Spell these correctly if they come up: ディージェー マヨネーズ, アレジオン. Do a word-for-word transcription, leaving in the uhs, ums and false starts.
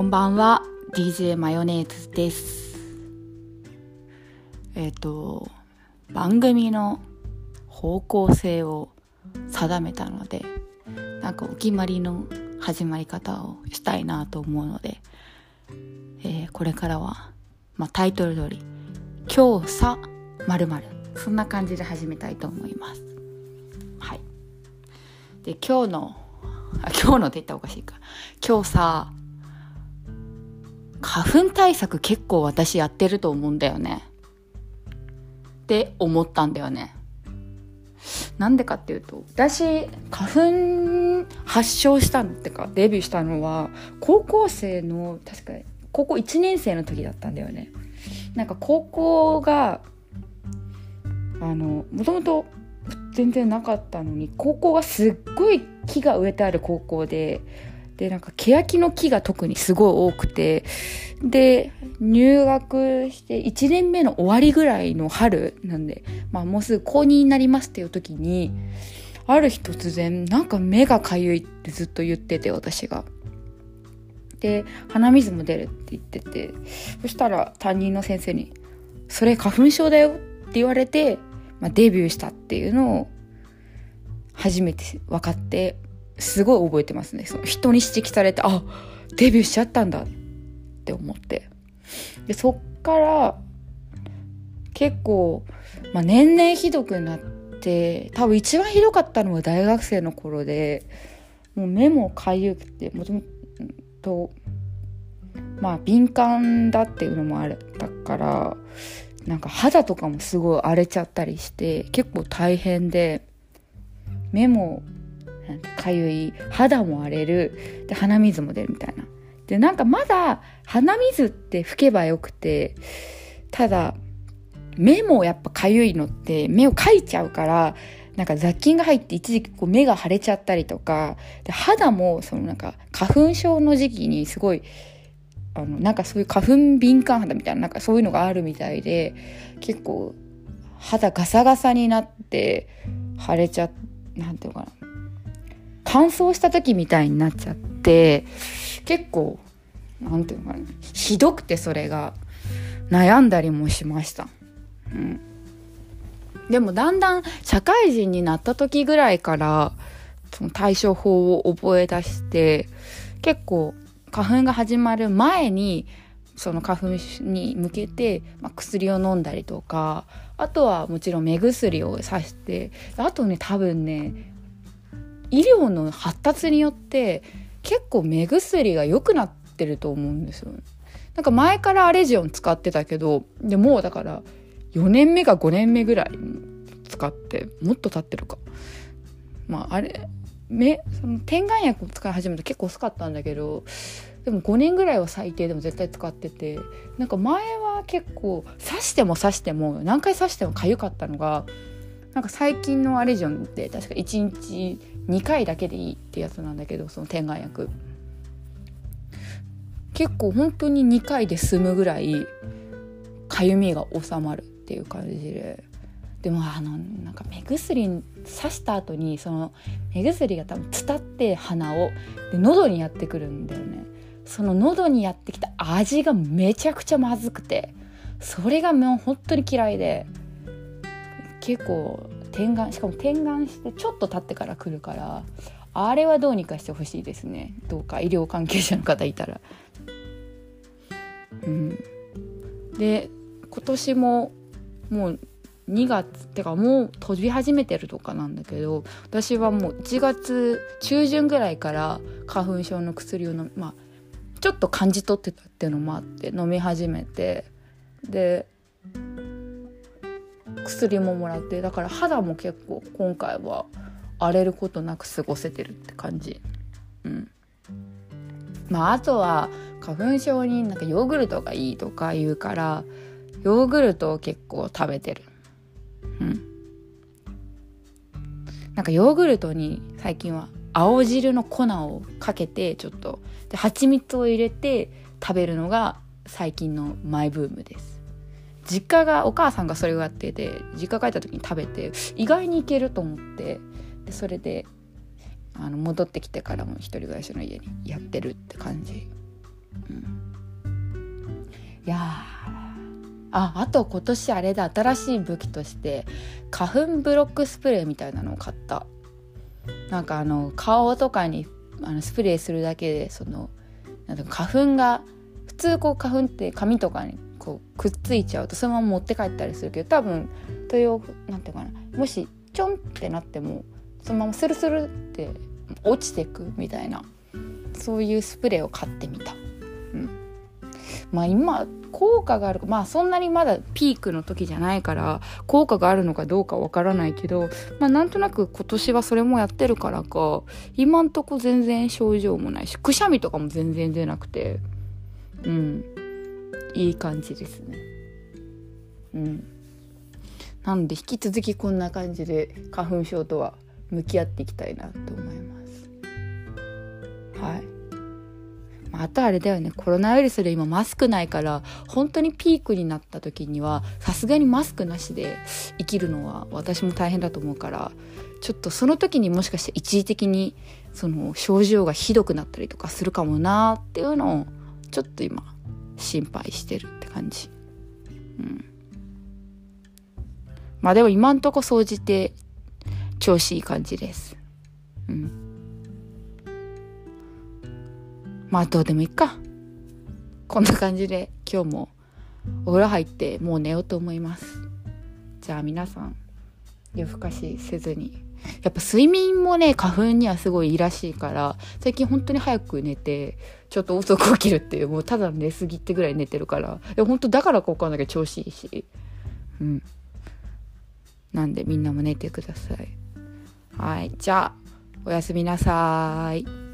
こんばんは、 ディージェー マヨネーズです。えっと番組の方向性を定めたので、なんかお決まりの始まり方をしたいなと思うので、えー、これからは、まあ、タイトル通り今日さ〇〇、そんな感じで始めたいと思います。はい。で、今日のあ今日のって言ったらおかしいか。今日さ、花粉対策結構私やってると思うんだよねって思ったんだよね。なんでかっていうと、私花粉発症したのってかデビューしたのは高校生の確か高校いちねん生の時だったんだよね。なんか高校があのもともと全然なかったのに、高校がすっごい木が植えてある高校で、でなんか欅の木が特にすごい多くて、で入学していちねんめの終わりぐらいの春なんで、まあ、もうすぐ高にになりますっていう時に、ある日突然なんか目がかゆいってずっと言ってて、私がで鼻水も出るって言ってて、そしたら担任の先生にそれ花粉症だよって言われて、まあ、デビューしたっていうのを初めて分かって、すごい覚えてますね。その人に指摘されて、あ、デビューしちゃったんだって思って、でそっから結構、まあ、年々ひどくなって、多分一番ひどかったのは大学生の頃で、もう目もかゆくて、もともとまあ敏感だっていうのもあったから、なんか肌とかもすごい荒れちゃったりして、結構大変で、目もかゆい、肌も荒れる、で鼻水も出るみたいな。でなんかまだ鼻水って拭けばよくて、ただ目もやっぱかゆいのって、目をかいちゃうから、なんか雑菌が入って一時期こう目が腫れちゃったりとかで、肌もそのなんか花粉症の時期にすごいあのなんかそういう花粉敏感肌みたいな、なんかそういうのがあるみたいで、結構肌ガサガサになって腫れちゃって、なんていうのかな、乾燥した時みたいになっちゃって、結構なんていうのかな、ひどくて、それが悩んだりもしました、うん、でもだんだん社会人になった時ぐらいから、その対処法を覚え出して、結構花粉が始まる前にその花粉に向けて、まあ、薬を飲んだりとか、あとはもちろん目薬をさして、あとね多分ね医療の発達によって結構目薬が良くなってると思うんですよ。なんか前からアレジオン使ってたけど、でもうだからよねんめかごねんめぐらい使って、もっと経ってるか、まああれ目その点眼薬を使い始めた結構遅かったんだけど、でもごねんぐらいは最低でも絶対使ってて、なんか前は結構刺しても刺しても何回刺しても痒かったのが、なんか最近のアレジオンって確かいちにちにかいだけでいいってやつなんだけど、その点眼薬結構本当ににかいで済むぐらい痒みが収まるっていう感じで、でもあのなんか目薬刺した後にその目薬が多分伝って鼻をで喉にやってくるんだよね。その喉にやってきた味がめちゃくちゃまずくて、それがもう本当に嫌いで、結構点眼、しかも点眼してちょっと経ってから来るから、あれはどうにかしてほしいですね。どうか医療関係者の方いたら、うん、で今年ももうにがつってかもう飛び始めてるとかなんだけど、私はもういちがつ中旬ぐらいから花粉症の薬をの、まあ、ちょっと感じ取ってたっていうのもあって飲み始めて、で薬ももらって、だから肌も結構今回は荒れることなく過ごせてるって感じ、うん、まああとは花粉症になんかヨーグルトがいいとか言うから、ヨーグルトを結構食べてる、うん、なんかヨーグルトに最近は青汁の粉をかけて、ちょっとで蜂蜜を入れて食べるのが最近のマイブームです。実家がお母さんがそれをやってて、実家帰った時に食べて意外にいけると思って、でそれであの戻ってきてからも一人暮らしの家にやってるって感じ、うん、いやあ、あと今年あれだ、新しい武器として花粉ブロックスプレーみたいなのを買った。なんかあの顔とかにあのスプレーするだけで、そのなんか花粉が普通こう花粉って髪とかにこうくっついちゃうとそのまま持って帰ったりするけど、多分というなんていうかな、もしちょんってなってもそのままスルスルって落ちてくみたいな、そういうスプレーを買ってみた。うん、まあ今効果があるか、まあそんなにまだピークの時じゃないから効果があるのかどうかわからないけど、まあなんとなく今年はそれもやってるからか、今んとこ全然症状もないし、くしゃみとかも全然出なくて、うん、いい感じですね。うん。なので引き続きこんな感じで花粉症とは向き合っていきたいなと思います。はい。まあ、あとあれだよね、コロナウイルスで今マスクないから本当にピークになった時にはさすがにマスクなしで生きるのは私も大変だと思うから、ちょっとその時にもしかして一時的にその症状がひどくなったりとかするかもなーっていうのをちょっと今心配してるって感じ。うん。まあでも今んとこ総じて調子いい感じです。うん。まあどうでもいいか。こんな感じで今日もお風呂入ってもう寝ようと思います。じゃあ皆さん夜更かしせずに。やっぱ睡眠もね、花粉にはすごいいいらしいから、最近本当に早く寝てちょっと遅く起きるっていう、もうただ寝すぎってぐらい寝てるから、いや本当だからか分かんないけど調子いいし、うん、なんでみんなも寝てください。はい、じゃあおやすみなさい。